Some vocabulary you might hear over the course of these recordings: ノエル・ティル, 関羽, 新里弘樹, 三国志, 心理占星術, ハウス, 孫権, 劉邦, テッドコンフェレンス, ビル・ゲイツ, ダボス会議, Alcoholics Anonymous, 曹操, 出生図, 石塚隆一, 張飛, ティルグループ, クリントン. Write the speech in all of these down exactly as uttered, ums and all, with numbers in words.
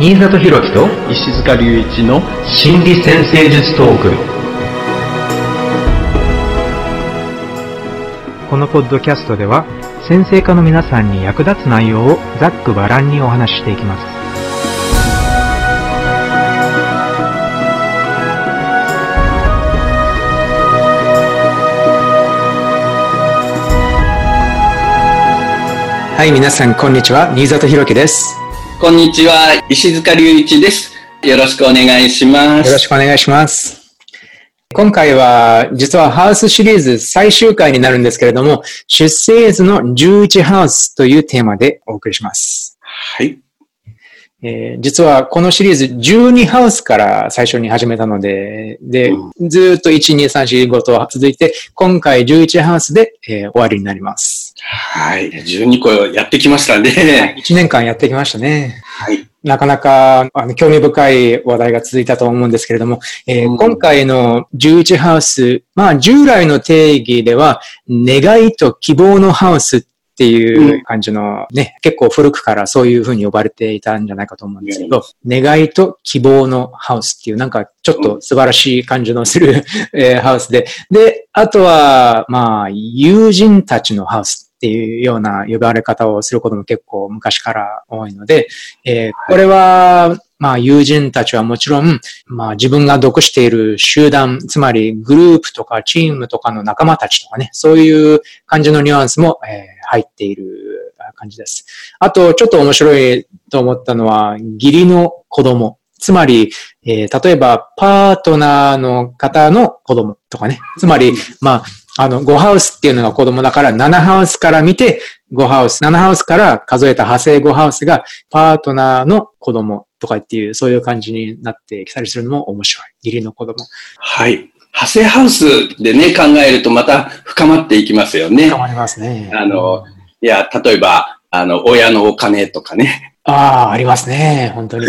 新里弘樹と石塚隆一の心理占星術トーク。このポッドキャストでは占星家の皆さんに役立つ内容をざっくばらんにお話ししていきます。はい、皆さんこんにちは、新里弘樹です。こんにちは、石塚隆一です。よろしくお願いします。よろしくお願いします。今回は実はハウスシリーズ最終回になるんですけれども、出生図のじゅういちハウスというテーマでお送りします。はい、えー、実はこのシリーズじゅうにハウスから最初に始めたので、で、うん、ずーっと いち、に、さん、よん、ご と続いて、今回じゅういちハウスで、えー、終わりになります。はい。じゅうにこやってきましたね。いちねんかんやってきましたね。はい。なかなかあの興味深い話題が続いたと思うんですけれども、えーうん、今回のじゅういちハウス、まあ従来の定義では、願いと希望のハウスっていう感じのね、うん、結構古くからそういうふうに呼ばれていたんじゃないかと思うんですけど、うん、願いと希望のハウスっていう、なんかちょっと素晴らしい感じのする、うんえー、ハウスで、で、あとは、まあ、友人たちのハウス。っていうような呼ばれ方をすることも結構昔から多いので、えー、これは、まあ友人たちはもちろん、まあ自分が属している集団、つまりグループとかチームとかの仲間たちとかね、そういう感じのニュアンスも、えー、入っている感じです。あと、ちょっと面白いと思ったのは、義理の子供。つまり、えー、例えばパートナーの方の子供とかね、つまり、まあ、あの、ごハウスっていうのが子供だから、ななハウスから見てごハウス、ななハウスから数えた派生ごハウスがパートナーの子供とかっていう、そういう感じになってきたりするのも面白い。義理の子供。はい。派生ハウスでね、考えるとまた深まっていきますよね。深まりますね。あの、いや、例えば、あの、親のお金とかね。ああ、ありますね。本当に。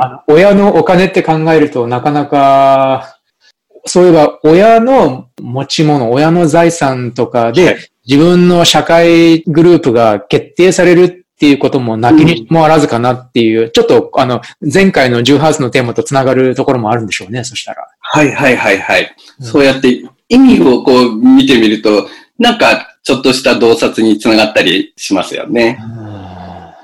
あの、親のお金って考えるとなかなか、そういえば、親の持ち物、親の財産とかで、自分の社会グループが決定されるっていうこともなきにもあらずかなっていう、うん、ちょっと、あの、前回のじゅうハウスのテーマとつながるところもあるんでしょうね、そしたら。はいはいはいはい。うん、そうやって、意味をこう見てみると、なんか、ちょっとした洞察につながったりしますよね。うん、あ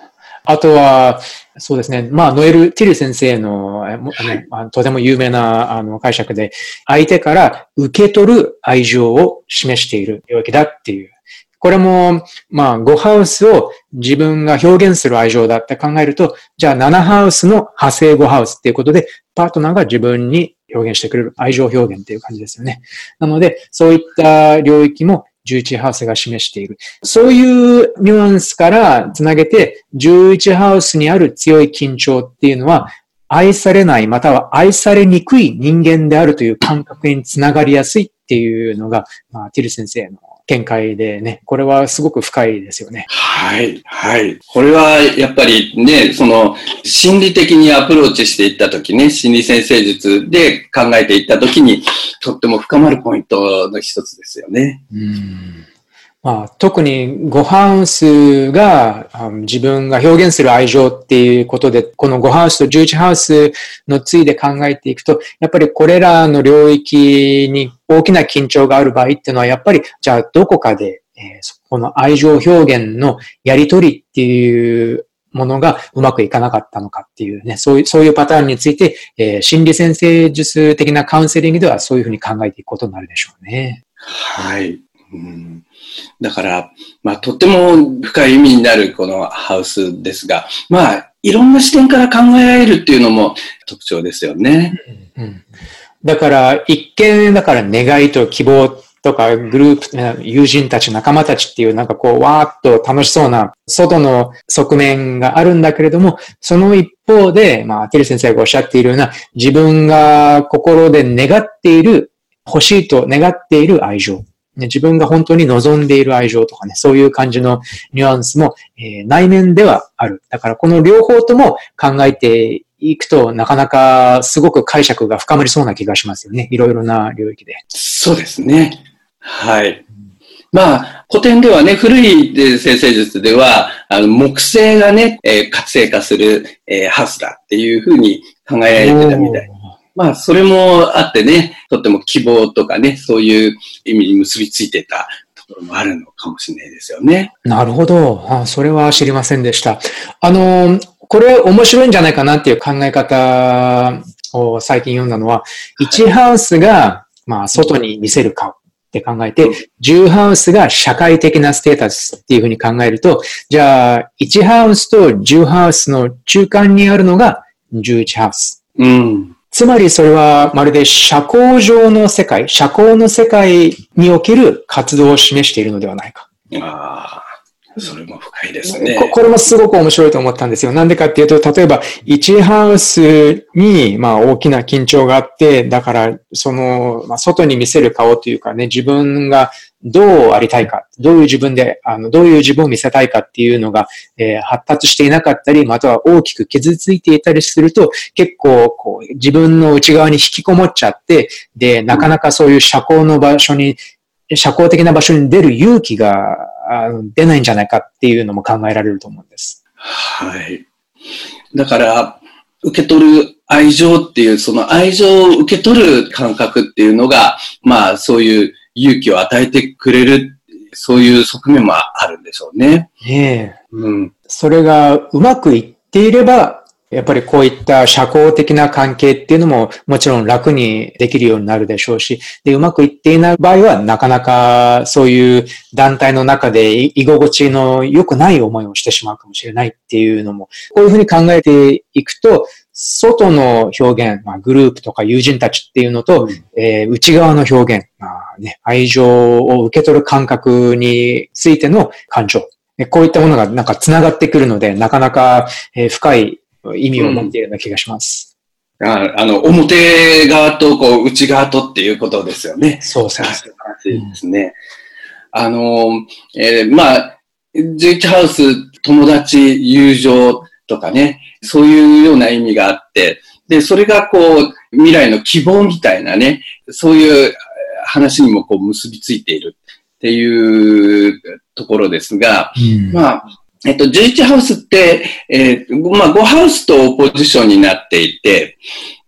とは、そうですね。まあ、ノエル・ティル先生の、あのはい、とても有名なあの解釈で、相手から受け取る愛情を示している領域だっていう。これも、まあ、ごハウスを自分が表現する愛情だって考えると、じゃあななハウスの派生ごハウスっていうことで、パートナーが自分に表現してくれる愛情表現っていう感じですよね。なので、そういった領域も、じゅういちハウスが示している。そういうニュアンスからつなげて、じゅういちハウスにある強い緊張っていうのは、愛されないまたは愛されにくい人間であるという感覚につながりやすいっていうのが、まあ、ティル先生の見解でね、これはすごく深いですよね。はい、はい。これはやっぱりね、その心理的にアプローチしていったときね、心理占星術で考えていったときに、とっても深まるポイントの一つですよね。うん、まあ、特にごハウスが自分が表現する愛情っていうことで、このごハウスとじゅういちハウスの対で考えていくと、やっぱりこれらの領域に大きな緊張がある場合っていうのは、やっぱりじゃあどこかで、えー、そこの愛情表現のやりとりっていうものがうまくいかなかったのかっていうね、そういう、そういうパターンについて、えー、心理占星術的なカウンセリングではそういうふうに考えていくことになるでしょうね。はい。うん、だから、まあ、とっても深い意味になるこのハウスですが、まあ、いろんな視点から考えられるっていうのも特徴ですよね。うんうん、だから、一見、だから願いと希望とか、グループ、友人たち、仲間たちっていう、なんかこう、わーっと楽しそうな、外の側面があるんだけれども、その一方で、まあ、ティル先生がおっしゃっているような、自分が心で願っている、欲しいと願っている愛情。自分が本当に望んでいる愛情とかね、そういう感じのニュアンスも、えー、内面ではある。だからこの両方とも考えていくと、なかなかすごく解釈が深まりそうな気がしますよね。いろいろな領域で。そうですね。はい。まあ、古典ではね、古い先生術では、あの、木星がね、えー、活性化する、えー、ハウスだっていうふうに考えられてたみたい。まあ、それもあってね、とっても希望とかね、そういう意味に結びついてたところもあるのかもしれないですよね。なるほど。あ、それは知りませんでした。あの、これ面白いんじゃないかなっていう考え方を最近読んだのは、いちハウスが、まあ、外に見せる顔って考えて、じゅうハウスが社会的なステータスっていうふうに考えると、じゃあ、いちハウスとじゅうハウスの中間にあるのがじゅういちハウス。うん。つまりそれはまるで社交上の世界、社交の世界における活動を示しているのではないか。ああ、それも深いですね。これもすごく面白いと思ったんですよ。なんでかっていうと、例えばいちハウスにまあ大きな緊張があって、だからその、まあ、外に見せる顔というかね、自分がどうありたいか、どういう自分で、あの、どういう自分を見せたいかっていうのが、えー、発達していなかったり、または大きく傷ついていたりすると、結構、こう、自分の内側に引きこもっちゃって、で、なかなかそういう社交の場所に、社交的な場所に出る勇気が出ないんじゃないかっていうのも考えられると思うんです。はい。だから、受け取る愛情っていう、その愛情を受け取る感覚っていうのが、まあ、そういう、勇気を与えてくれる、そういう側面もあるんでしょうね。ねえ。うん。それがうまくいっていれば、やっぱりこういった社交的な関係っていうのももちろん楽にできるようになるでしょうし、で、うまくいっていない場合はなかなかそういう団体の中で居心地の良くない思いをしてしまうかもしれないっていうのも、こういうふうに考えていくと、外の表現、まあ、グループとか友人たちっていうのと、うん、えー、内側の表現、まあね、愛情を受け取る感覚についての感情、こういったものがなんか繋がってくるので、なかなか深い意味を持っているような気がします。うん、あ, あの、表側とこう内側とっていうことですよね。そうそうそう。ですね。うん、あの、えー、まあ、じゅういちハウス、友達、友情とかね、そういうような意味があって、で、それがこう、未来の希望みたいなね、そういう話にもこう結びついているっていうところですが、うん、まあ、えっと、じゅういちハウスって、えー、まあ、ごハウスとポジションになっていて、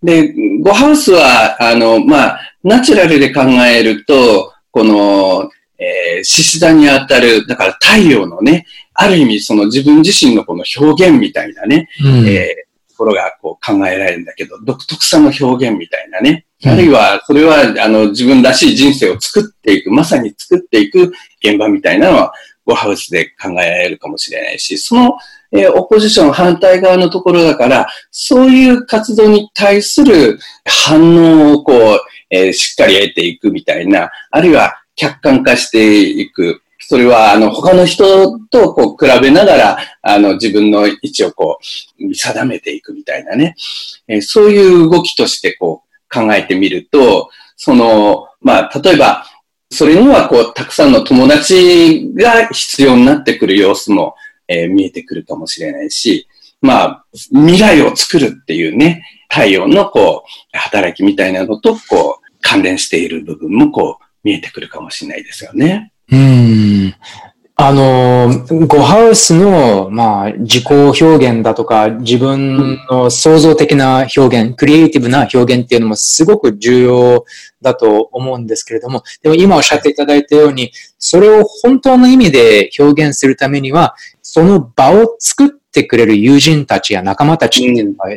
で、ごハウスは、あの、まあ、ナチュラルで考えると、この、えー、獅子座にあたる、だから太陽のね、ある意味その自分自身のこの表現みたいなね、うん、えー、ところがこう考えられるんだけど、独特さの表現みたいなね、うん、あるいはそれはあの自分らしい人生を作っていく、まさに作っていく現場みたいなのは、ごハウスで考えられるかもしれないし、その、えー、オポジション反対側のところだから、そういう活動に対する反応をこう、えー、しっかり得ていくみたいな、あるいは客観化していく。それは、あの、他の人とこう比べながら、あの、自分の位置をこう、見定めていくみたいなね。えー、そういう動きとしてこう、考えてみると、その、まあ、例えば、それにはこう、たくさんの友達が必要になってくる様子も、えー、見えてくるかもしれないし、まあ、未来を作るっていうね、太陽のこう、働きみたいなのと、こう、関連している部分もこう、見えてくるかもしれないですよね。うん。あの、ごハウスの、まあ、自己表現だとか、自分の創造的な表現、クリエイティブな表現っていうのもすごく重要だと思うんですけれども、でも今おっしゃっていただいたように、それを本当の意味で表現するためには、その場を作ってくれる友人たちや仲間たちっていうのは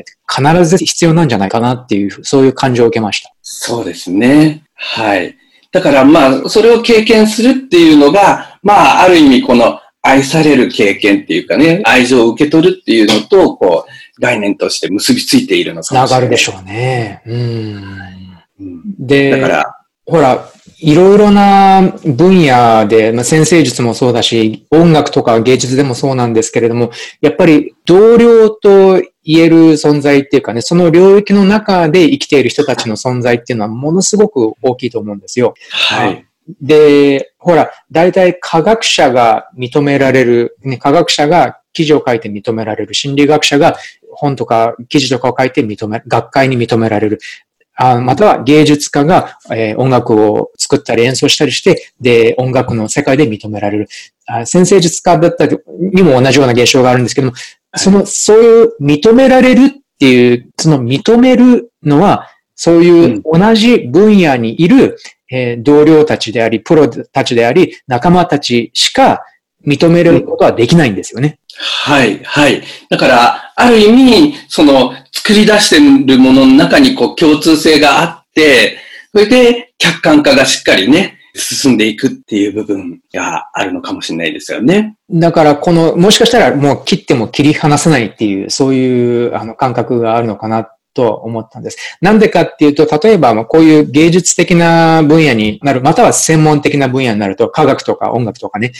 必ず必要なんじゃないかなっていう、そういう感情を受けました。そうですね。はい。だからまあ、それを経験するっていうのが、まあ、ある意味この愛される経験っていうかね、愛情を受け取るっていうのと、こう、概念として結びついているのかもしれない。つながるでしょうね。うん。で、だから、ほら、いろいろな分野で、まあ、先生術もそうだし、音楽とか芸術でもそうなんですけれども、やっぱり同僚と言える存在っていうかね、その領域の中で生きている人たちの存在っていうのはものすごく大きいと思うんですよ。はい。で、ほら、大体科学者が認められる、ね、科学者が記事を書いて認められる、心理学者が本とか記事とかを書いて認め、学会に認められる。あまたは芸術家が、えー、音楽を作ったり演奏したりして、で、音楽の世界で認められる。あ先生術家だったりにも同じような現象があるんですけども、その、そういう認められるっていう、その認めるのは、そういう同じ分野にいる、うんえー、同僚たちであり、プロたちであり、仲間たちしか認めることはできないんですよね。うん、はい、はい。だから、ある意味、その、作り出しているものの中にこう共通性があって、それで客観化がしっかりね、進んでいくっていう部分があるのかもしれないですよね。だからこの、もしかしたらもう切っても切り離せないっていう、そういうあの感覚があるのかなと思ったんです。なんでかっていうと、例えばこういう芸術的な分野になる、または専門的な分野になると、科学とか音楽とかね、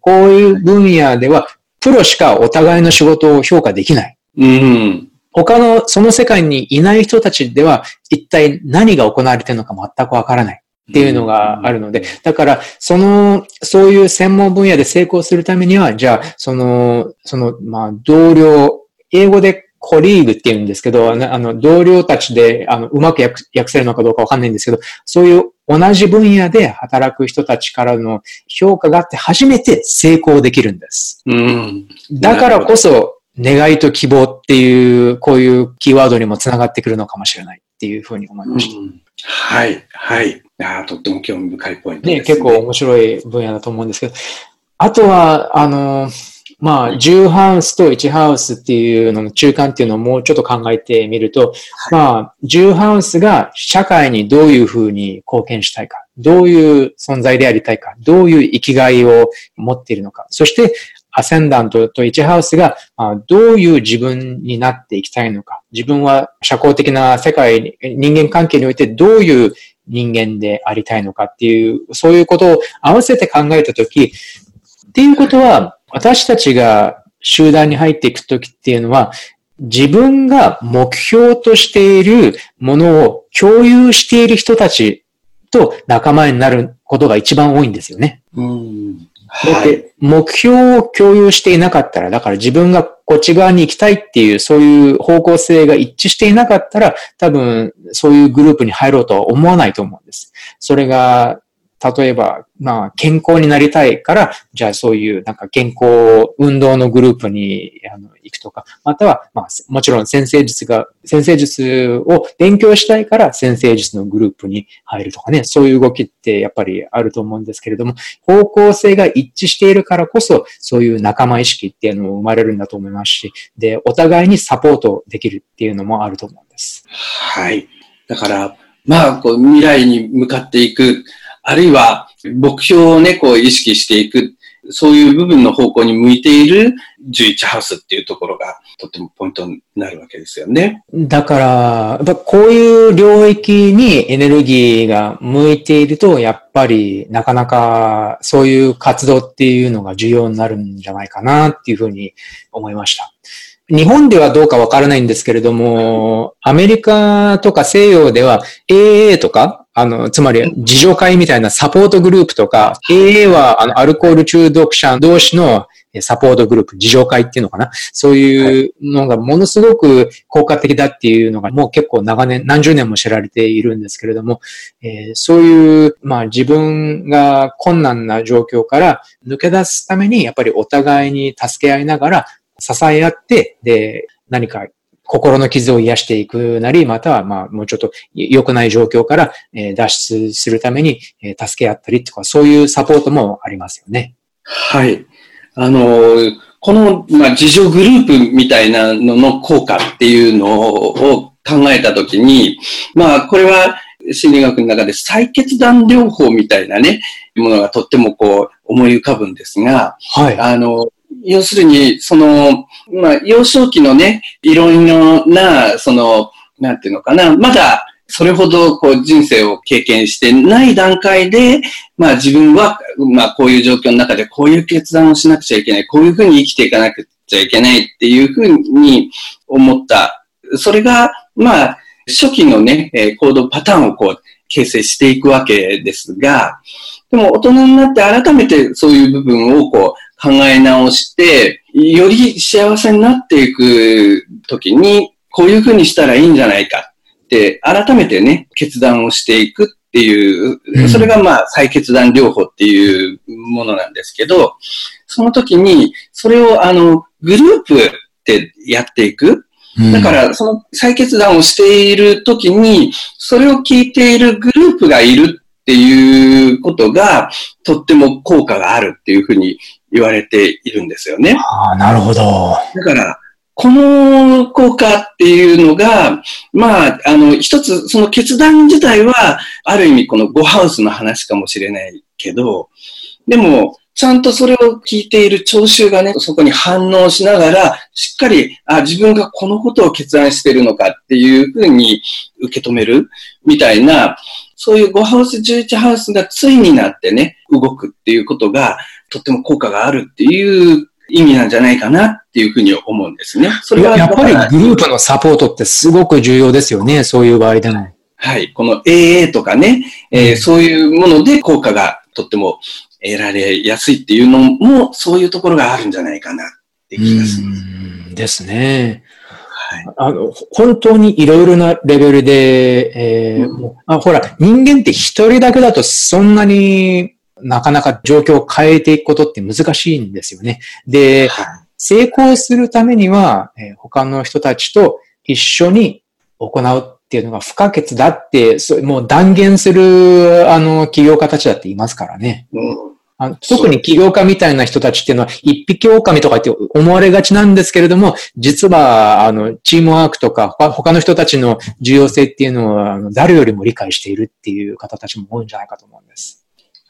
こういう分野ではプロしかお互いの仕事を評価できない。うん。他のその世界にいない人たちでは一体何が行われているのか全くわからないっていうのがあるので、だからそのそういう専門分野で成功するためには、じゃあそのそのまあ同僚、英語でコリーグって言うんですけど、あの同僚たちであのうまく訳せるのかどうかわかんないんですけど、そういう同じ分野で働く人たちからの評価があって初めて成功できるんです。うん、だからこそ。願いと希望っていう、こういうキーワードにもつながってくるのかもしれないっていうふうに思いました。うん、はい、はい。ああ、とっても興味深いポイントですね。ね、結構面白い分野だと思うんですけど。あとは、あの、まあ、じゅうハウスといちハウスっていうのの中間っていうのをもうちょっと考えてみると、はい、まあ、じゅうハウスが社会にどういうふうに貢献したいか、どういう存在でありたいか、どういう生きがいを持っているのか、そして、アセンダントといちハウスがどういう自分になっていきたいのか、自分は社交的な世界、人間関係においてどういう人間でありたいのかっていう、そういうことを合わせて考えたとき、っていうことは私たちが集団に入っていくときっていうのは、自分が目標としているものを共有している人たちと仲間になることが一番多いんですよね。うんだって目標を共有していなかったら、だから自分がこっち側に行きたいっていう、そういう方向性が一致していなかったら、多分そういうグループに入ろうとは思わないと思うんです。それが、例えば、まあ、健康になりたいから、じゃあそういうなんか健康運動のグループにあの行くとか、または、まあ、もちろん先生術が、先生術を勉強したいから先生術のグループに入るとかね、そういう動きってやっぱりあると思うんですけれども、方向性が一致しているからこそ、そういう仲間意識っていうのも生まれるんだと思いますし、で、お互いにサポートできるっていうのもあると思うんです。はい。だから、まあ、こう未来に向かっていく、あるいは目標をね、こう意識していく、そういう部分の方向に向いているじゅういちハウスっていうところがとってもポイントになるわけですよね。だから、こういう領域にエネルギーが向いていると、やっぱりなかなかそういう活動っていうのが重要になるんじゃないかなっていうふうに思いました。日本ではどうかわからないんですけれども、アメリカとか西洋では エーエー とか、あの、つまり、自助会みたいなサポートグループとか、エーエー は、あの、アルコール中毒者同士のサポートグループ、自助会っていうのかな。そういうのがものすごく効果的だっていうのが、もう結構長年、何十年も知られているんですけれども、えー、そういう、まあ自分が困難な状況から抜け出すために、やっぱりお互いに助け合いながら、支え合って、で、何か、心の傷を癒していくなり、または、まあ、もうちょっと良くない状況から脱出するために助け合ったりとか、そういうサポートもありますよね。はい。あの、この、まあ、自助グループみたいなのの効果っていうのを考えたときに、まあ、これは心理学の中で再決断療法みたいなね、ものがとってもこう思い浮かぶんですが、はい。あの、要するに、その、まあ、幼少期のね、いろいろな、その、なんていうのかな、まだ、それほど、こう、人生を経験してない段階で、まあ、自分は、まあ、こういう状況の中で、こういう決断をしなくちゃいけない、こういうふうに生きていかなくちゃいけないっていうふうに思った。それが、まあ、初期のね、行動パターンをこう、形成していくわけですが、でも、大人になって改めてそういう部分を、こう、考え直して、より幸せになっていくときに、こういうふうにしたらいいんじゃないか。って、改めてね、決断をしていくっていう、それがまあ、再決断療法っていうものなんですけど、その時に、それをあの、グループでやっていく。だから、その再決断をしている時に、それを聞いているグループがいるっていうことが、とっても効果があるっていうふうに言われているんですよね。ああ、なるほど。だから、この効果っていうのが、まあ、あの、一つ、その決断自体は、ある意味このゴハウスの話かもしれないけど、でも、ちゃんとそれを聞いている聴衆がね、そこに反応しながら、しっかり、あ、自分がこのことを決断してるのかっていうふうに受け止めるみたいな、そういうごハウスじゅういちハウスが対になってね、動くっていうことが、とっても効果があるっていう意味なんじゃないかなっていうふうに思うんですね。それはやっぱりグループのサポートってすごく重要ですよね、そういう場合でも。はい。この エーエー とかね、うん、えー、そういうもので効果がとっても得られやすいっていうのも、そういうところがあるんじゃないかなって気がします。うんですね。はい、あの本当にいろいろなレベルで、えーうん、あほら、人間って一人だけだとそんなになかなか状況を変えていくことって難しいんですよね。で、はい、成功するためには、えー、他の人たちと一緒に行うっていうのが不可欠だって、そもう断言する、あの、起業家たちだっていますからね。うん、あの特に起業家みたいな人たちっていうのは、一匹狼とかって思われがちなんですけれども、実は、あの、チームワークとか、他の人たちの重要性っていうのは、誰よりも理解しているっていう方たちも多いんじゃないかと思うんです。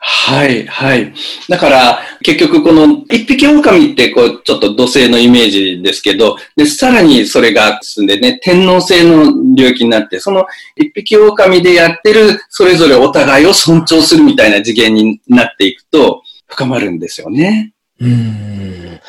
はい、はい。だから、結局この一匹狼ってこう、ちょっと土星のイメージですけど、で、さらにそれが進んでね、天王星の領域になって、その一匹狼でやってる、それぞれお互いを尊重するみたいな次元になっていくと、深まるんですよね。うん。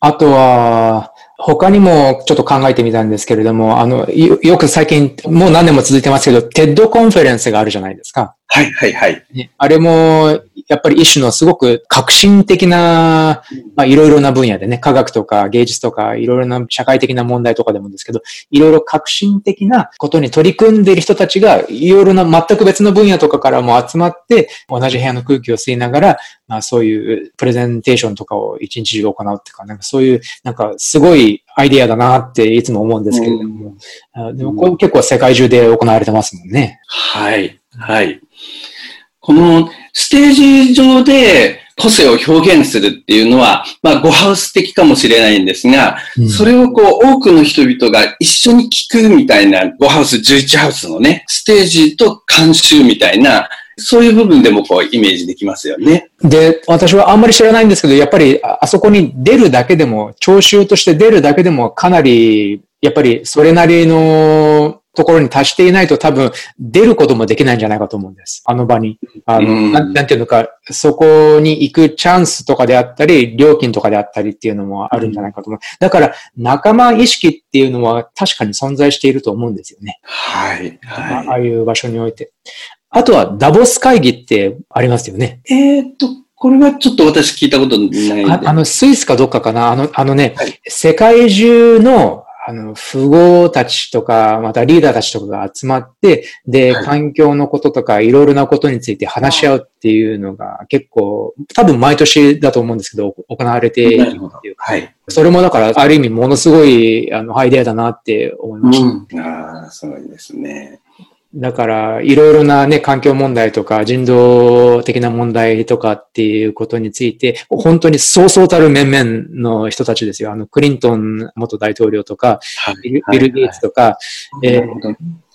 あとは、他にもちょっと考えてみたんですけれども、あの、よ, よく最近、もう何年も続いてますけど、テッドコンフェレンスがあるじゃないですか。はいはいはい。ね、あれも、やっぱり一種のすごく革新的な、まあいろいろな分野でね、科学とか芸術とか、いろいろな社会的な問題とかでもですけど、いろいろ革新的なことに取り組んでいる人たちが、いろいろな全く別の分野とかからも集まって、同じ部屋の空気を吸いながら、まあそういうプレゼンテーションとかを一日中行うっていうか、なんかそういう、なんかすごいアイデアだなっていつも思うんですけれども、うん、でもこれ結構世界中で行われてますもんね。はい、はい。このステージ上で個性を表現するっていうのは、まあ、ゴハウス的かもしれないんですが、うん、それをこう、多くの人々が一緒に聞くみたいな、ごハウスじゅういちハウスのね、ステージと監修みたいな、そういう部分でもこう、イメージできますよね。で、私はあんまり知らないんですけど、やっぱり、あそこに出るだけでも、聴衆として出るだけでも、かなり、やっぱり、それなりの、ところに達していないと多分出ることもできないんじゃないかと思うんです。あの場に。あの、うん、な, なんていうのか、そこに行くチャンスとかであったり、料金とかであったりっていうのもあるんじゃないかと思う。うん、だから仲間意識っていうのは確かに存在していると思うんですよね。はい。はい、あ。ああいう場所において。あとはダボス会議ってありますよね。えーっと。これはちょっと私聞いたことないんで。あ, あの、スイスかどっかかな。あの、あのね、はい、世界中のあの、富豪たちとか、またリーダーたちとかが集まって、で、環境のこととか、いろいろなことについて話し合うっていうのが結構、多分毎年だと思うんですけど、行われているっていう。はい。それもだから、ある意味ものすごい、あの、アイデアだなって思いました。うん、ああ、すごいですね。だから、いろいろなね、環境問題とか、人道的な問題とかっていうことについて、本当にそうそうたる面々の人たちですよ。あの、クリントン元大統領とか、ビル・ゲイツとか、えー、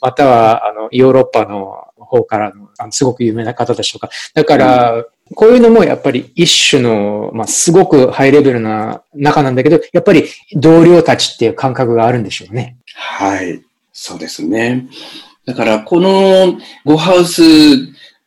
または、あの、ヨーロッパの方からの、あのすごく有名な方たちとか。だから、うん、こういうのもやっぱり一種の、まあ、すごくハイレベルな中なんだけど、やっぱり同僚たちっていう感覚があるんでしょうね。はい。そうですね。だから、このごハウス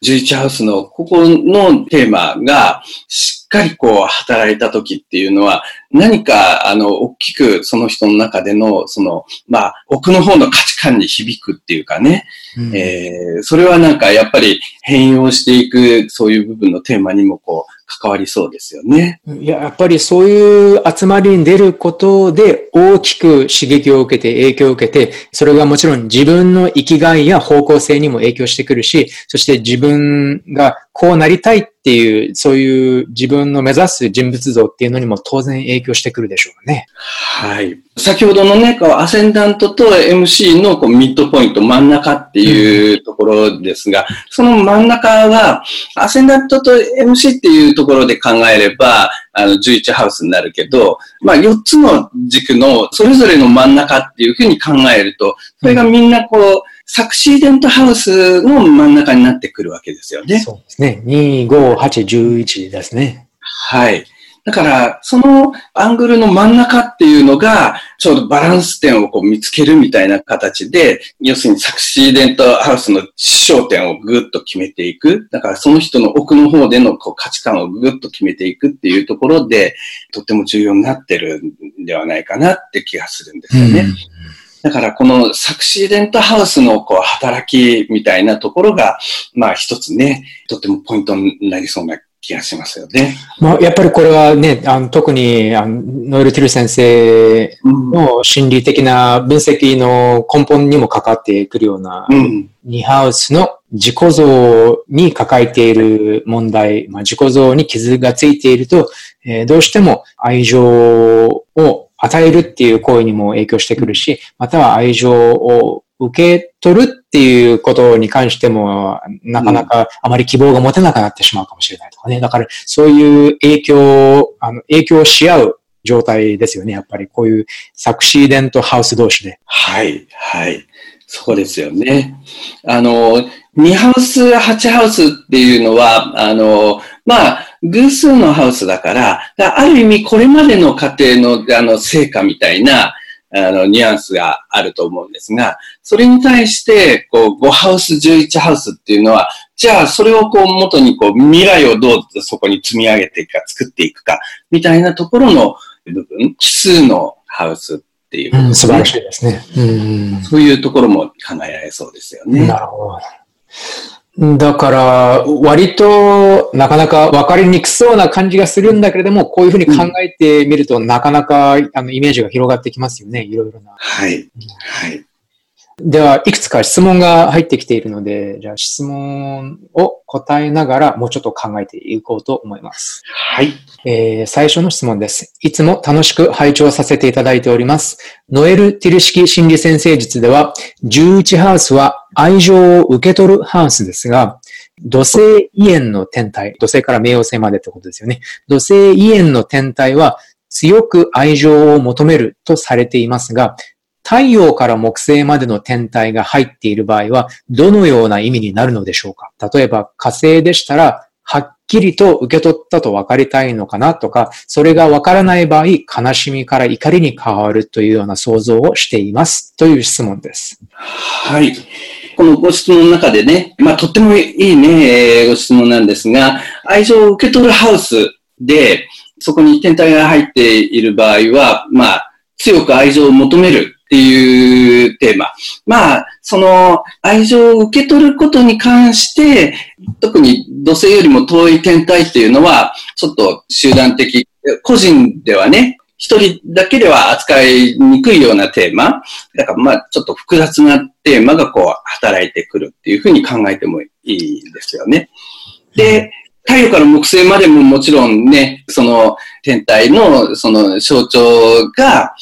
じゅういちハウスのここのテーマがしっかりこう働いた時っていうのは何かあの大きくその人の中でのそのまあ奥の方の価値観に響くっていうかね、うん、えー、それはなんかやっぱり変容していくそういう部分のテーマにもこう関わりそうですよね。いや、やっぱりそういう集まりに出ることで大きく刺激を受けて影響を受けて、それがもちろん自分の生きがいや方向性にも影響してくるし、そして自分がこうなりたいっていう、そういう自分の目指す人物像っていうのにも当然影響してくるでしょうね。はい。先ほどのね、アセンダントと エムシー のこうミッドポイント、真ん中っていうところですが、うん、その真ん中は、アセンダントと エムシー っていうところで考えれば、あの、じゅういちハウスになるけど、まあ、よっつの軸のそれぞれの真ん中っていうふうに考えると、それがみんなこう、うんサクシーデントハウスの真ん中になってくるわけですよね。そうですね。に、ご、はち、じゅういちですね。はい。だから、そのアングルの真ん中っていうのが、ちょうどバランス点をこう見つけるみたいな形で、要するにサクシーデントハウスの焦点をぐっと決めていく。だから、その人の奥の方でのこう価値観をぐっと決めていくっていうところで、とっても重要になってるんではないかなって気がするんですよね。うんだからこのサクシーデントハウスのこう働きみたいなところが、まあ一つね、とってもポイントになりそうな気がしますよね。まあやっぱりこれはね、あの特にあのノエル・ティル先生の心理的な分析の根本にもかかってくるような、うん、ニハウスの自己像に抱えている問題、まあ、自己像に傷がついていると、えー、どうしても愛情を与えるっていう行為にも影響してくるし、または愛情を受け取るっていうことに関しても、なかなかあまり希望が持てなくなってしまうかもしれないとかね。だから、そういう影響を、あの、影響し合う状態ですよね。やっぱりこういうサクシーデントハウス同士で。はい、はい。そうですよね。あの、にハウス、はちハウスっていうのは、あの、まあ、偶数のハウスだから、だからある意味これまでの過程の、あの成果みたいな、あの、ニュアンスがあると思うんですが、それに対して、こう、ごハウス、じゅういちハウスっていうのは、じゃあ、それをこう、元にこう、未来をどうそこに積み上げていくか、作っていくか、みたいなところの部分、奇数のハウス。っていううん、素晴らしいですね、うん。そういうところも考えられそうですよね。なるほど。だから、割となかなか分かりにくそうな感じがするんだけれども、こういうふうに考えてみると、うん、なかなかあのイメージが広がってきますよね。いろいろな。はい。はい。では、いくつか質問が入ってきているので、じゃあ質問を答えながらもうちょっと考えていこうと思います。はい。えー、最初の質問です。いつも楽しく拝聴させていただいております。ノエル・ティル式心理先生術では、じゅういちハウスは愛情を受け取るハウスですが、土星遺伝の天体、土星から冥王星までってことですよね。土星遺伝の天体は強く愛情を求めるとされていますが、太陽から木星までの天体が入っている場合は、どのような意味になるのでしょうか？例えば火星でしたら、はっきりと受け取ったと分かりたいのかなとか、それが分からない場合、悲しみから怒りに変わるというような想像をしています。という質問です。はい。このご質問の中でね、まあとってもいいね、ご質問なんですが、愛情を受け取るハウスで、そこに天体が入っている場合は、まあ強く愛情を求める。っていうテーマ。まあ、その愛情を受け取ることに関して、特に土星よりも遠い天体っていうのは、ちょっと集団的、個人ではね、一人だけでは扱いにくいようなテーマ。だからまあ、ちょっと複雑なテーマがこう、働いてくるっていうふうに考えてもいいんですよね。で、太陽から木星までももちろんね、その天体のその象徴が、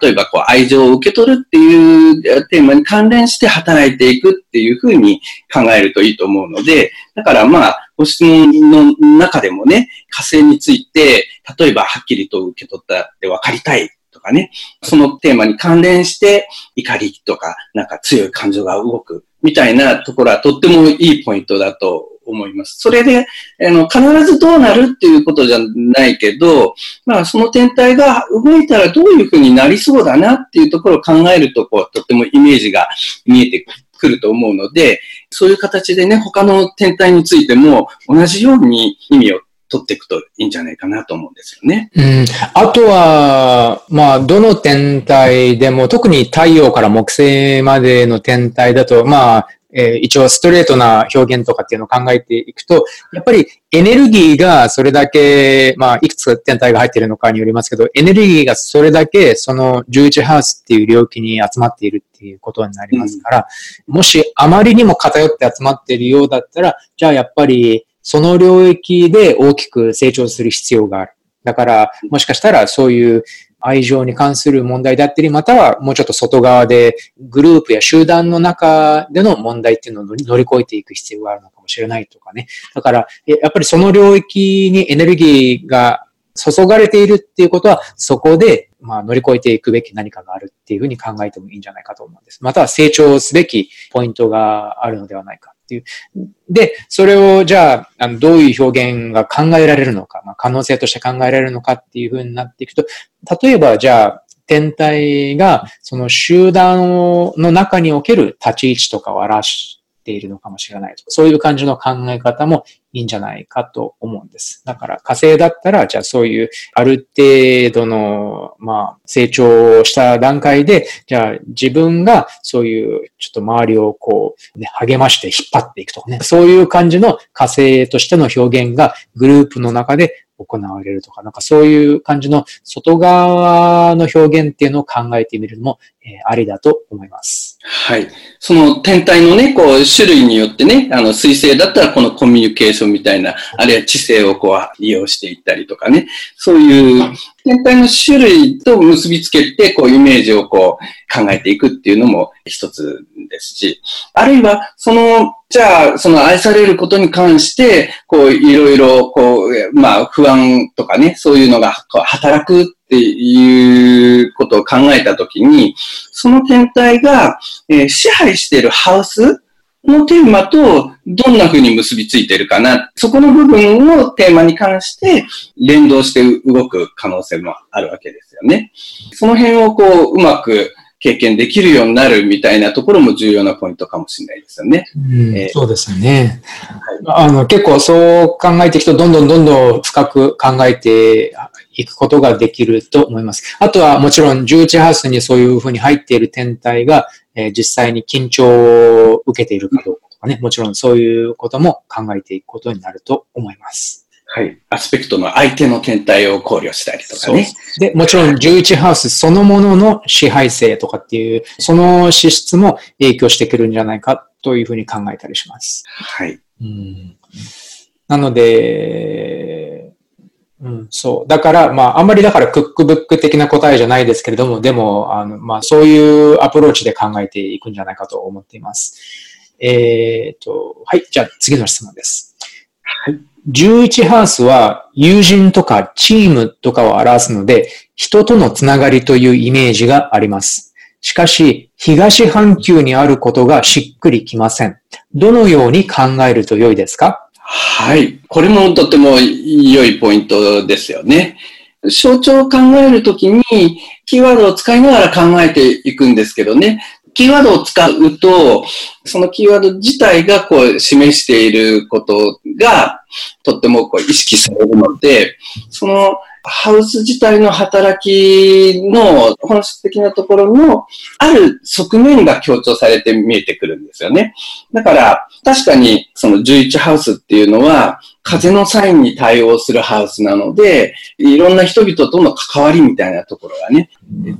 例えばこう愛情を受け取るっていうテーマに関連して働いていくっていうふうに考えるといいと思うので、だからまあ、ご質問の中でもね、火星について、例えばはっきりと受け取ったって分かりたいとかね、そのテーマに関連して怒りとかなんか強い感情が動くみたいなところはとってもいいポイントだと思います。それで、あの、必ずどうなるっていうことじゃないけど、まあ、その天体が動いたらどういうふうになりそうだなっていうところを考えると、こう、とってもイメージが見えてくると思うので、そういう形でね、他の天体についても同じように意味を取っていくといいんじゃないかなと思うんですよね。うん。あとは、まあ、どの天体でも、特に太陽から木星までの天体だと、まあ、えー、一応ストレートな表現とかっていうのを考えていくと、やっぱりエネルギーがそれだけ、まあ、いくつか天体が入っているのかによりますけど、エネルギーがそれだけそのじゅういちハウスっていう領域に集まっているっていうことになりますから、うん、もしあまりにも偏って集まっているようだったら、じゃあやっぱりその領域で大きく成長する必要がある。だから、もしかしたらそういう愛情に関する問題だったり、またはもうちょっと外側でグループや集団の中での問題っていうのを乗り越えていく必要があるのかもしれないとかね。だから、やっぱりその領域にエネルギーが注がれているっていうことは、そこでまあ乗り越えていくべき何かがあるっていうふうに考えてもいいんじゃないかと思うんです。または成長すべきポイントがあるのではないか。で、それをじゃ あ, あのどういう表現が考えられるのか、まあ、可能性として考えられるのかっていう風になっていくと、例えばじゃあ天体がその集団の中における立ち位置とかを表しているのかもしれないとか、そういう感じの考え方もいいんじゃないかと思うんです。だから火星だったら、じゃあそういうある程度の、まあ、成長をした段階で、じゃあ自分がそういうちょっと周りをこう、ね、励まして引っ張っていくとかね、そういう感じの火星としての表現がグループの中で行われるとか、なんかそういう感じの外側の表現っていうのを考えてみるのも、えー、ありだと思います。はい。その天体のね、こう種類によってね、あの水星だったらこのコミュニケーションみたいな、あるいは知性をこう利用していったりとかね、そういう天体の種類と結びつけて、こうイメージをこう考えていくっていうのも一つですし、あるいはその、じゃあその愛されることに関して、こういろいろこう、まあ不安とかね、そういうのが働くっていうことを考えたときに、その天体が支配しているハウス、のテーマとどんな風に結びついているかな。そこの部分をテーマに関して連動して動く可能性もあるわけですよね。その辺をこううまく経験できるようになるみたいなところも重要なポイントかもしれないですよね。うんえー、そうですよね、はい。あの、結構そう考えていくと、どんどんどんどん深く考えていくことができると思います。あとはもちろんじゅういちハウスにそういうふうに入っている天体が、えー、実際に緊張を受けているかどうかとかね、もちろんそういうことも考えていくことになると思います。はい。アスペクトの相手の天体を考慮したりとかね。で、もちろんじゅういちハウスそのものの支配性とかっていう、その資質も影響してくるんじゃないかというふうに考えたりします。はい。うん、なので、うん、そう。だから、まあ、あんまりだからクックブック的な答えじゃないですけれども、でも、あの、まあ、そういうアプローチで考えていくんじゃないかと思っています。えーと、はい。じゃあ次の質問です。はい。じゅういちハウスは友人とかチームとかを表すので、人とのつながりというイメージがあります。しかし、東半球にあることがしっくりきません。どのように考えると良いですか？はい。これもとても良いポイントですよね。象徴を考えるときに、キーワードを使いながら考えていくんですけどね。キーワードを使うと、そのキーワード自体がこう示していることがとってもこう意識されるので、そのハウス自体の働きの本質的なところのある側面が強調されて見えてくるんですよね。だから確かにそのじゅういちハウスっていうのは風のサインに対応するハウスなので、いろんな人々との関わりみたいなところがね、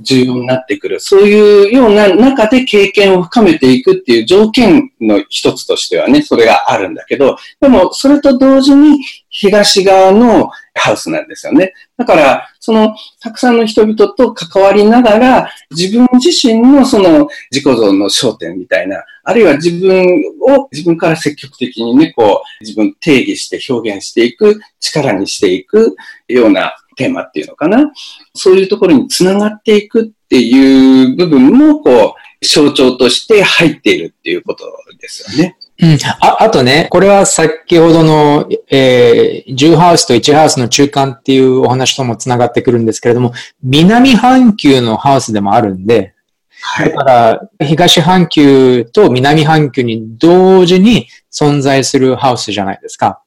重要になってくる。そういうような中で経験を深めていくっていう条件の一つとしてはね、それがあるんだけど、でもそれと同時に東側のハウスなんですよね。だから、その、たくさんの人々と関わりながら、自分自身のその自己像の焦点みたいな、あるいは自分を自分から積極的にね、こう、自分定義して表現していく、力にしていくようなテーマっていうのかな。そういうところにつながっていくっていう部分も、こう、象徴として入っているっていうことですよね。うん、あ、あとね、これは先ほどの、えー、じゅうハウスといちハウスの中間っていうお話ともつながってくるんですけれども、南半球のハウスでもあるんで、はい、だから東半球と南半球に同時に存在するハウスじゃないですか。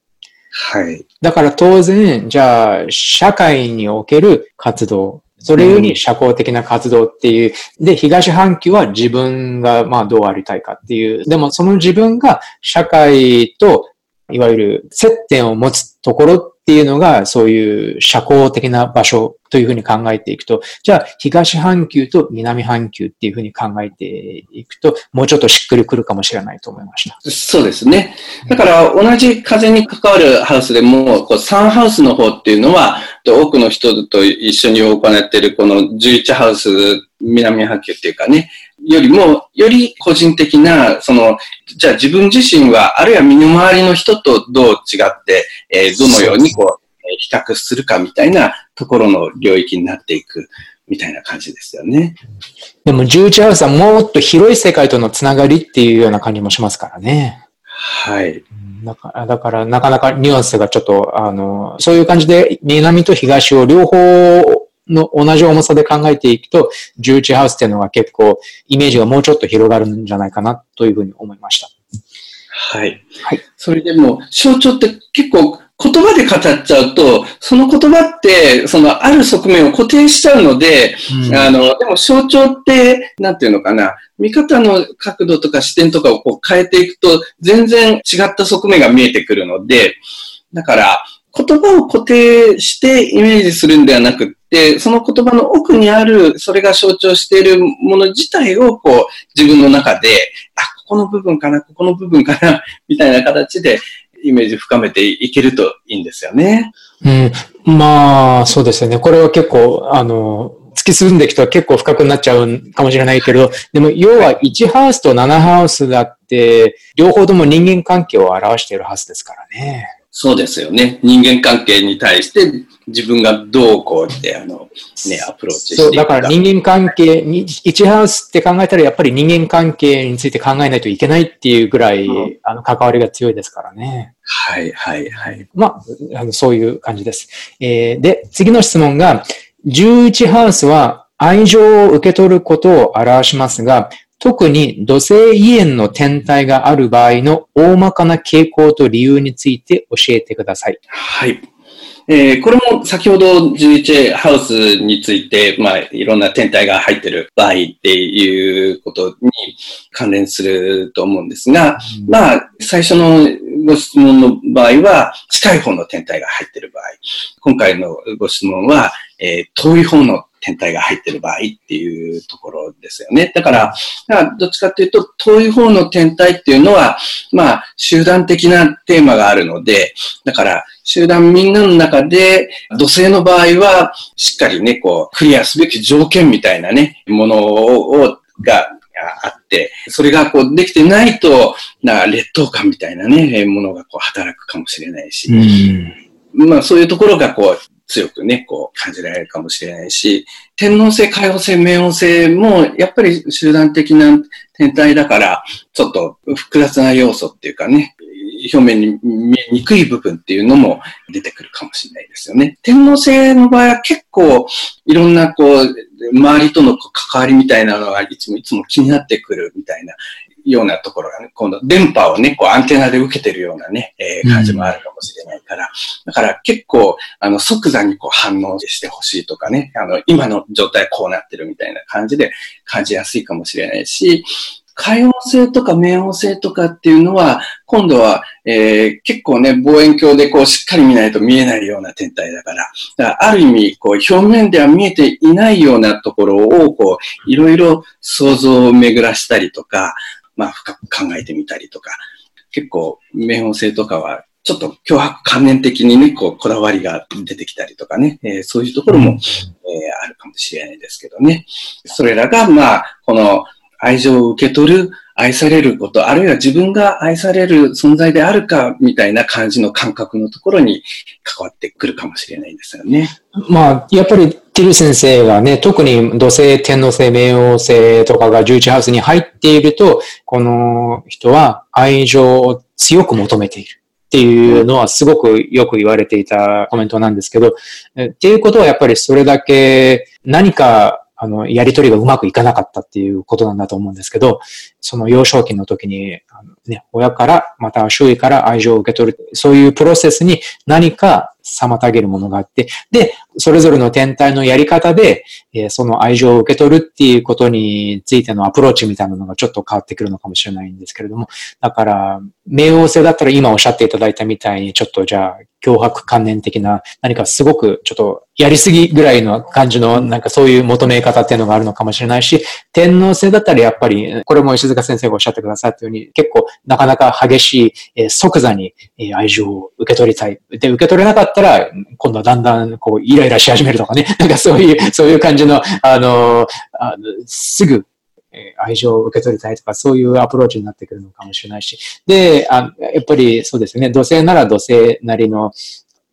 はい。だから当然、じゃあ社会における活動、それより社交的な活動っていう。で、東半球は自分がまあどうありたいかっていう。でもその自分が社会といわゆる接点を持つところっていうのがそういう社交的な場所というふうに考えていくと、じゃあ東半球と南半球っていうふうに考えていくと、もうちょっとしっくりくるかもしれないと思いました。そうですね。だから同じ風に関わるハウスでも、こうサンハウスの方っていうのは、多くの人と一緒に行っているこのじゅういちハウス、南半球っていうかね、よりも、より個人的な、その、じゃあ自分自身は、あるいは身の回りの人とどう違って、えー、どのようにこう、比較するかみたいなところの領域になっていくみたいな感じですよね。でもじゅういちハウスはもっと広い世界とのつながりっていうような感じもしますからね。はい。だから、だからなかなかニュアンスがちょっと、あの、そういう感じで南と東を両方、の同じ重さで考えていくと、じゅういちハウスっていうのが結構イメージがもうちょっと広がるんじゃないかなというふうに思いました。はい。はい。それでも象徴って結構言葉で語っちゃうと、その言葉ってそのある側面を固定しちゃうので、うん、あのでも象徴ってなんていうのかな、見方の角度とか視点とかをこう変えていくと全然違った側面が見えてくるので、だから言葉を固定してイメージするんではなくて。で、その言葉の奥にある、それが象徴しているもの自体を、こう、自分の中で、あ、ここの部分かな、ここの部分かな、みたいな形で、イメージ深めていけるといいんですよね。うん。まあ、そうですよね。これは結構、あの、突き進んでいくと結構深くなっちゃうかもしれないけど、でも、要はいちハウスとななハウスだって、両方とも人間関係を表しているはずですからね。そうですよね。人間関係に対して自分がどうこうって、あの、ね、アプローチしていくか。そう、だから人間関係に、いちハウスって考えたらやっぱり人間関係について考えないといけないっていうぐらい、うん、あの、関わりが強いですからね。はい、はい、はい。まあ、あの、そういう感じです。えー、で、次の質問が、じゅういちハウスは愛情を受け取ることを表しますが、特に土星イエンの天体がある場合の大まかな傾向と理由について教えてください。はい。えー、これも先ほどじゅういちハウスについて、まあ、いろんな天体が入っている場合っていうことに関連すると思うんですが、うん、まあ、最初のご質問の場合は、近い方の天体が入っている場合、今回のご質問は、えー、遠い方の天体が入っている場合っていうところですよね。だから、だからどっちかというと、遠い方の天体っていうのは、まあ、集団的なテーマがあるので、だから、集団みんなの中で、土星の場合は、しっかりね、こう、クリアすべき条件みたいなね、ものを、が、あって、それがこうできてないと、な劣等感みたいなね、ものがこう働くかもしれないし、うん、まあそういうところがこう、強くね、こう感じられるかもしれないし、天王星、海王星、冥王星もやっぱり集団的な天体だから、ちょっと複雑な要素っていうかね、表面に見えにくい部分っていうのも出てくるかもしれないですよね。天王星の場合は結構いろんなこう、周りとの関わりみたいなのがいつもいつも気になってくるみたいなようなところがね、今度電波をね、こうアンテナで受けてるようなね、えー、感じもあるかもしれないから、だから結構、あの、即座にこう反応してほしいとかね、あの、今の状態こうなってるみたいな感じで感じやすいかもしれないし、海王星とか冥王星とかっていうのは、今度は、えー、結構ね、望遠鏡でこうしっかり見ないと見えないような天体だから、だからある意味、こう、表面では見えていないようなところを、こう、いろいろ想像を巡らしたりとか、まあ、深く考えてみたりとか、結構、冥王星とかは、ちょっと強迫観念的にね、こう、こだわりが出てきたりとかね、えー、そういうところも、えー、あるかもしれないですけどね。それらが、まあ、この、愛情を受け取る、愛されること、あるいは自分が愛される存在であるか、みたいな感じの感覚のところに関わってくるかもしれないですよね。まあ、やっぱり、ティル先生がね、特に土星、天王星、冥王星とかがじゅういちハウスに入っていると、この人は愛情を強く求めている。っていうのはすごくよく言われていたコメントなんですけど、っていうことはやっぱりそれだけ何かあの、やりとりがうまくいかなかったっていうことなんだと思うんですけど、その幼少期の時に、あのね、親から、また周囲から愛情を受け取る、そういうプロセスに何か妨げるものがあって、で、それぞれの天体のやり方で、えー、その愛情を受け取るっていうことについてのアプローチみたいなのがちょっと変わってくるのかもしれないんですけれども、だから、冥王星だったら今おっしゃっていただいたみたいに、ちょっとじゃあ、脅迫観念的な、何かすごくちょっとやりすぎぐらいの感じの、なんかそういう求め方っていうのがあるのかもしれないし、天王星だったらやっぱり、これも石塚先生がおっしゃってくださったように、結構なかなか激しい、即座に愛情を受け取りたい。で、受け取れなかったら、今度はだんだんこう、イライラし始めるとかね、なんかそういう、そういう感じの、あの、あのすぐ、愛情を受け取りたいとか、そういうアプローチになってくるのかもしれないし。で、あ、やっぱりそうですね、土星なら土星なりの、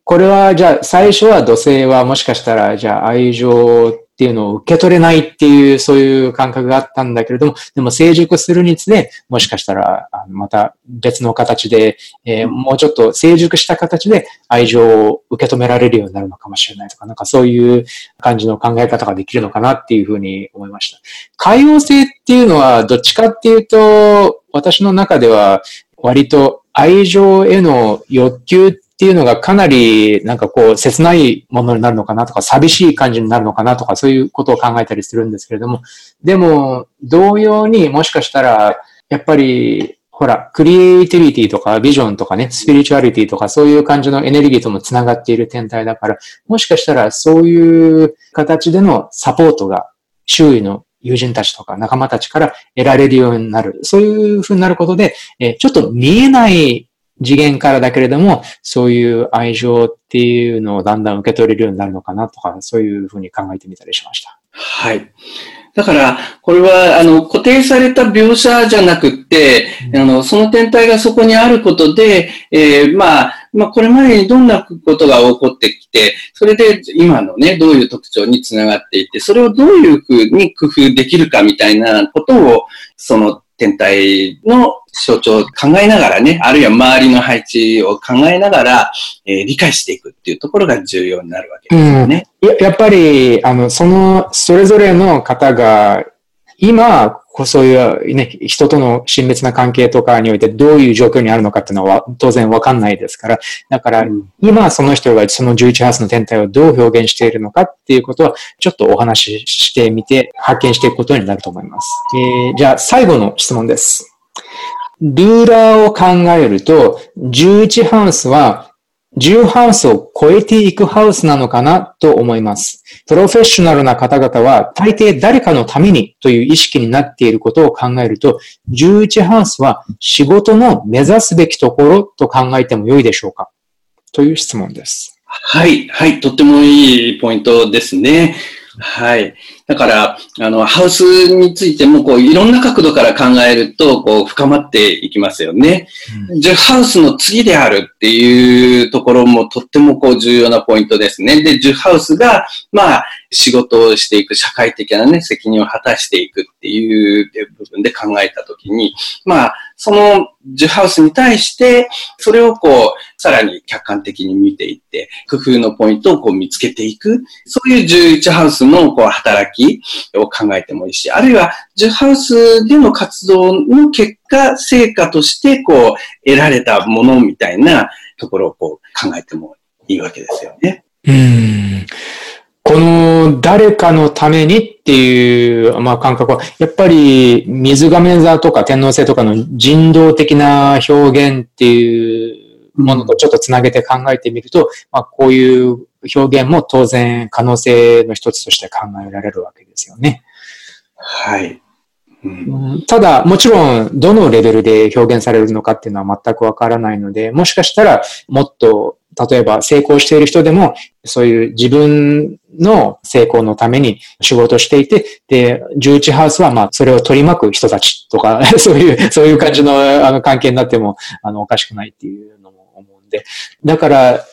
これはじゃあ最初は土星はもしかしたら、じゃあ愛情っていうのを受け取れないっていう、そういう感覚があったんだけれども、でも成熟するにつれ、もしかしたら、また別の形で、えー、もうちょっと成熟した形で愛情を受け止められるようになるのかもしれないとか、なんかそういう感じの考え方ができるのかなっていうふうに思いました。海王星っていうのはどっちかっていうと、私の中では割と愛情への欲求っていうのがかなりなんかこう切ないものになるのかなとか、寂しい感じになるのかなとか、そういうことを考えたりするんですけれども、でも同様にもしかしたらやっぱりほら、クリエイティビティとかビジョンとかね、スピリチュアリティとかそういう感じのエネルギーともつながっている天体だから、もしかしたらそういう形でのサポートが周囲の友人たちとか仲間たちから得られるようになる。そういう風になることで、え、ちょっと見えない次元からだけれども、そういう愛情っていうのをだんだん受け取れるようになるのかなとか、そういうふうに考えてみたりしました。はい。だから、これは、あの、固定された描写じゃなくって、うん、あの、その天体がそこにあることで、えー、まあ、まあ、これまでにどんなことが起こってきて、それで今のね、どういう特徴につながっていて、それをどういうふうに工夫できるかみたいなことを、その天体の象徴を考えながらね、あるいは周りの配置を考えながら、えー、理解していくっていうところが重要になるわけですよね。うん、や、やっぱり、あの、その、それぞれの方が、今、そういうね、人との親密な関係とかにおいてどういう状況にあるのかっていうのは当然わかんないですから、だから今その人がそのじゅういちハウスの天体をどう表現しているのかっていうことはちょっとお話ししてみて発見していくことになると思います。えー、じゃあ最後の質問です。ルーラーを考えるとじゅういちハウスはじゅうハウスを超えていくハウスなのかなと思います。プロフェッショナルな方々は大抵誰かのためにという意識になっていることを考えると、じゅういちハウスは仕事の目指すべきところと考えても良いでしょうかという質問です。はい、はい、とってもいいポイントですね。はい。だから、あの、ハウスについても、こう、いろんな角度から考えると、こう、深まっていきますよね。うん、じゃあ、ハウスの次であるっていうところも、とっても、こう、重要なポイントですね。で、じゅうハウスが、まあ、仕事をしていく、社会的なね、責任を果たしていくっていう部分で考えたときに、まあ、そのじゅうハウスに対して、それをこう、さらに客観的に見ていって、工夫のポイントをこう見つけていく、そういうじゅういちハウスのこう働きを考えてもいいし、あるいはじゅうハウスでの活動の結果、成果としてこう、得られたものみたいなところをこう、考えてもいいわけですよね。うーん、この誰かのためにっていう、まあ、感覚は、やっぱり水亀座とか天王星とかの人道的な表現っていうものとちょっとつなげて考えてみると、まあ、こういう表現も当然可能性の一つとして考えられるわけですよね。はい。うん、ただ、もちろん、どのレベルで表現されるのかっていうのは全くわからないので、もしかしたら、もっと、例えば成功している人でも、そういう自分の成功のために仕事していて、で、じゅういちハウスは、まあ、それを取り巻く人たちとか、そういう、そういう感じの、あの、関係になっても、あの、おかしくないっていうのも思うんで、だから、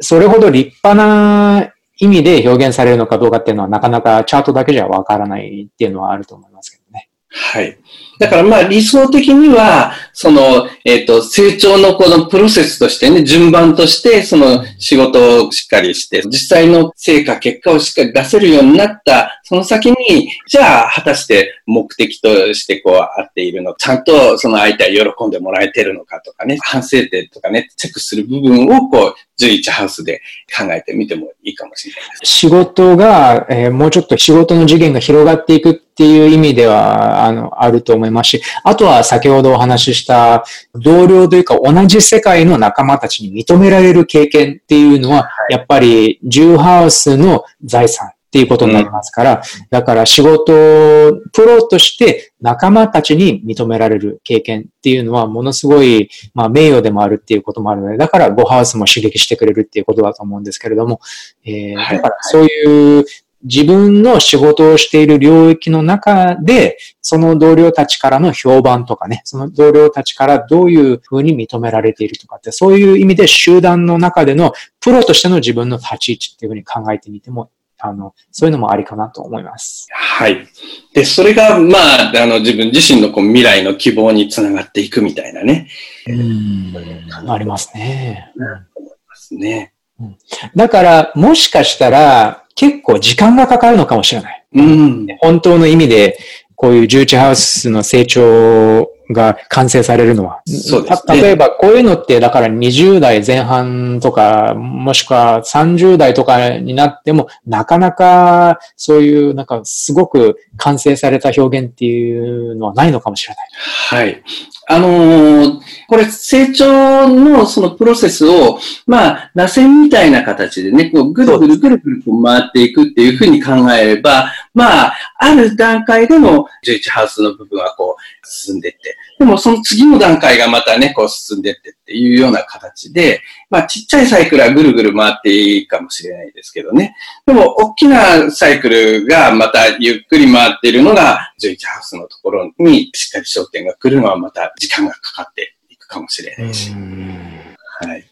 それほど立派な意味で表現されるのかどうかっていうのは、なかなかチャートだけじゃわからないっていうのはあると思いますけどね。はい。だからまあ理想的には、その、えっと、成長のこのプロセスとしてね、順番として、その仕事をしっかりして、実際の成果、結果をしっかり出せるようになった、その先に、じゃあ果たして目的としてこうあっているのか、ちゃんとその相手は喜んでもらえてるのかとかね、反省点とかね、チェックする部分をこう、じゅういちハウスで考えてみてもいいかもしれないです。仕事が、えー、もうちょっと仕事の次元が広がっていくっていう意味では、あの、あると思いますし、あとは先ほどお話しした同僚というか同じ世界の仲間たちに認められる経験っていうのは、はい、やっぱりじゅうハウスの財産っていうことになりますから、うん、だから仕事、プロとして仲間たちに認められる経験っていうのはものすごい、まあ名誉でもあるっていうこともあるので、だからごハウスも刺激してくれるっていうことだと思うんですけれども、えー、だからそういう自分の仕事をしている領域の中で、その同僚たちからの評判とかね、その同僚たちからどういうふうに認められているとかって、そういう意味で集団の中でのプロとしての自分の立ち位置っていうふうに考えてみても、あの、そういうのもありかなと思います。はい。で、それが、まあ、あの、自分自身のこう未来の希望につながっていくみたいなね。うん。ありますね。うん。思いますね。うん。だから、もしかしたら、結構時間がかかるのかもしれない。うん。本当の意味で、こういうじゅういちハウスの成長が完成されるのは。そうですね。例えばこういうのってだからにじゅう代前半とかもしくはさんじゅう代とかになってもなかなかそういうなんかすごく完成された表現っていうのはないのかもしれない。はい。あのー、これ成長のそのプロセスをまあ螺旋みたいな形でね、こうぐるぐるぐるぐるこう回っていくっていうふうに考えれば、まあある段階でのじゅういちハウスの部分はこう進んでいって、でもその次の段階がまたね、こう進んでいってっていうような形で、まあちっちゃいサイクルはぐるぐる回っていいかもしれないですけどね。でも大きなサイクルがまたゆっくり回っているのがじゅういちハウスのところにしっかり焦点が来るのはまた時間がかかっていくかもしれないし。はい。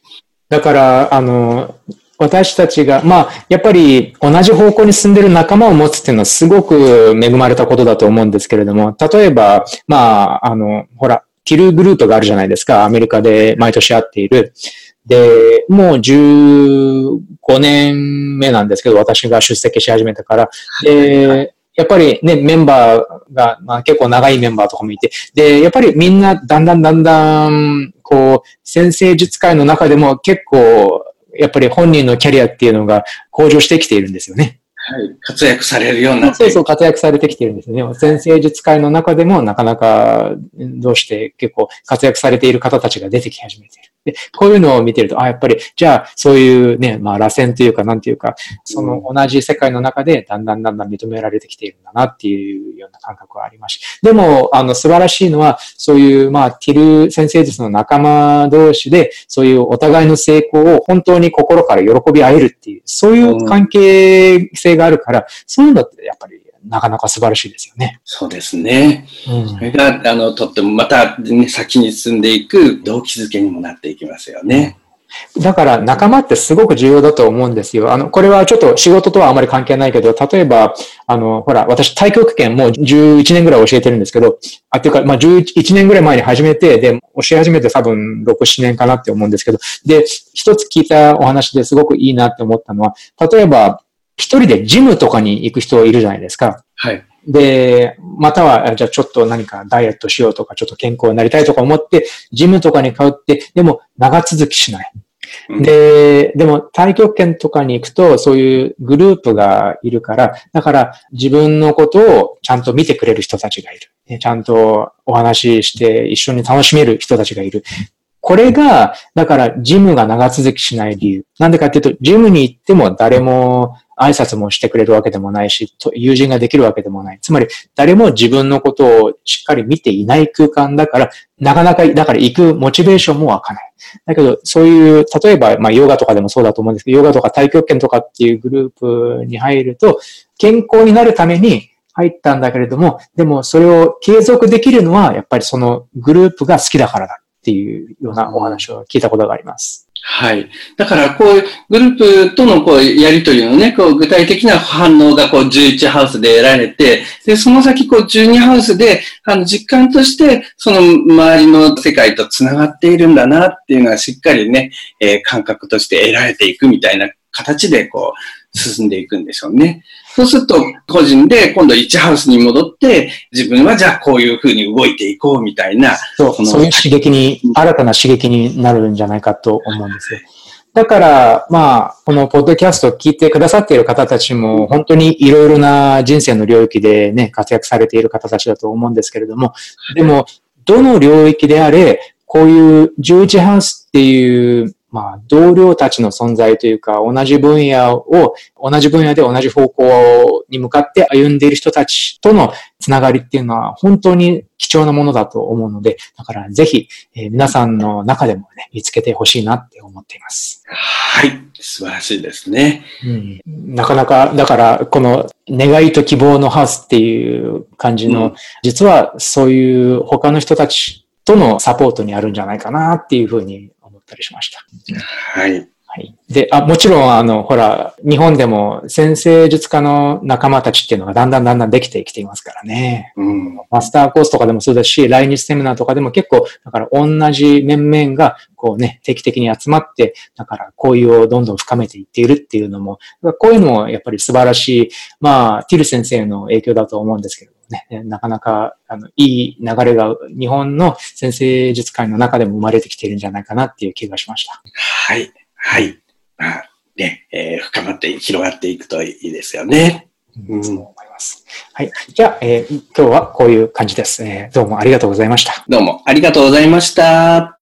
だから、あの、私たちが、まあ、やっぱり同じ方向に進んでる仲間を持つっていうのはすごく恵まれたことだと思うんですけれども、例えば、まあ、あの、ほら、ティルグループがあるじゃないですか、アメリカで毎年会っている。で、もうじゅうごねんめなんですけど、私が出席し始めてから。で、やっぱりね、メンバーが、まあ、結構長いメンバーとかもいて、で、やっぱりみんなだんだんだんだん、こう、先生術界の中でも結構、やっぱり本人のキャリアっていうのが向上してきているんですよね。はい。活躍されるようになって。そうそう、活躍されてきているんですよね。先生術界の中でもなかなかどうして結構活躍されている方たちが出てき始めている。で、こういうのを見てると、あ、やっぱり、じゃあ、そういうね、まあ、螺旋というか、なんていうか、その同じ世界の中でだんだんだんだん認められてきているんだなっていうような感覚はありました。でも、あの、素晴らしいのは、そういう、まあ、ティル先生術の仲間同士で、そういうお互いの成功を本当に心から喜び合えるっていう、そういう関係性があるから、そういうのってやっぱりなかなか素晴らしいですよね。そうですね。うん、それがあのとってもまた、ね、先に進んでいく動機づけにもなっていきますよね。だから仲間ってすごく重要だと思うんですよ。あのこれはちょっと仕事とはあまり関係ないけど、例えばあのほら私太極拳もうじゅういちねんぐらい教えてるんですけど、あっていうかまあじゅういちねんぐらい前に始めてで教え始めて多分ろく、ななねんかなって思うんですけど、で一つ聞いたお話ですごくいいなって思ったのは、例えば一人でジムとかに行く人いるじゃないですか。はい。で、または、じゃあちょっと何かダイエットしようとか、ちょっと健康になりたいとか思って、ジムとかに通って、でも長続きしない。うん、で、でも太極拳とかに行くと、そういうグループがいるから、だから自分のことをちゃんと見てくれる人たちがいる。ちゃんとお話しして一緒に楽しめる人たちがいる。これが、だからジムが長続きしない理由。なんでかっていうと、ジムに行っても誰も、挨拶もしてくれるわけでもないし、友人ができるわけでもない。つまり、誰も自分のことをしっかり見ていない空間だから、なかなか、だから行くモチベーションも湧かない。だけど、そういう、例えば、まあ、ヨガとかでもそうだと思うんですけど、ヨガとか太極拳とかっていうグループに入ると、健康になるために入ったんだけれども、でもそれを継続できるのは、やっぱりそのグループが好きだからだっていうようなお話を聞いたことがあります。はい。だから、こういうグループとのこうやりとりのね、こう具体的な反応がこうじゅういちハウスで得られて、で、その先こうじゅうにハウスで、あの、実感として、その周りの世界と繋がっているんだなっていうのはしっかりね、えー、感覚として得られていくみたいな形でこう進んでいくんでしょうね。そうすると、個人で今度いちハウスに戻って、自分はじゃあこういうふうに動いていこうみたいな。そう、そういう刺激に、新たな刺激になるんじゃないかと思うんですよ。だから、まあ、このポッドキャストを聞いてくださっている方たちも、本当にいろいろな人生の領域でね、活躍されている方たちだと思うんですけれども、でも、どの領域であれ、こういうじゅういちハウスっていう、まあ、同僚たちの存在というか、同じ分野を、同じ分野で同じ方向に向かって歩んでいる人たちとのつながりっていうのは本当に貴重なものだと思うので、だからぜひ、えー、皆さんの中でもね、見つけてほしいなって思っています。はい。素晴らしいですね。うん、なかなか、だから、この願いと希望のハウスっていう感じの、うん、実はそういう他の人たちとのサポートにあるんじゃないかなっていうふうに、たりしました。はい。はい。で、あ、もちろん、あの、ほら、日本でも先生術家の仲間たちっていうのがだんだんだんだんできてきていますからね。うん。マスターコースとかでもそうですし、来日セミナーとかでも結構、だから同じ面々が、こうね、定期的に集まって、だから交友をどんどん深めていっているっていうのも、こういうのもやっぱり素晴らしい、まあ、ティル先生の影響だと思うんですけど、ね、なかなか、あの、いい流れが日本の先生術界の中でも生まれてきているんじゃないかなっていう気がしました。はい。はい。まあ、ね、えー、深まって、広がっていくといいですよね。うん、そう思います。はい。じゃあ、えー、今日はこういう感じです。えー、どうもありがとうございました。どうもありがとうございました。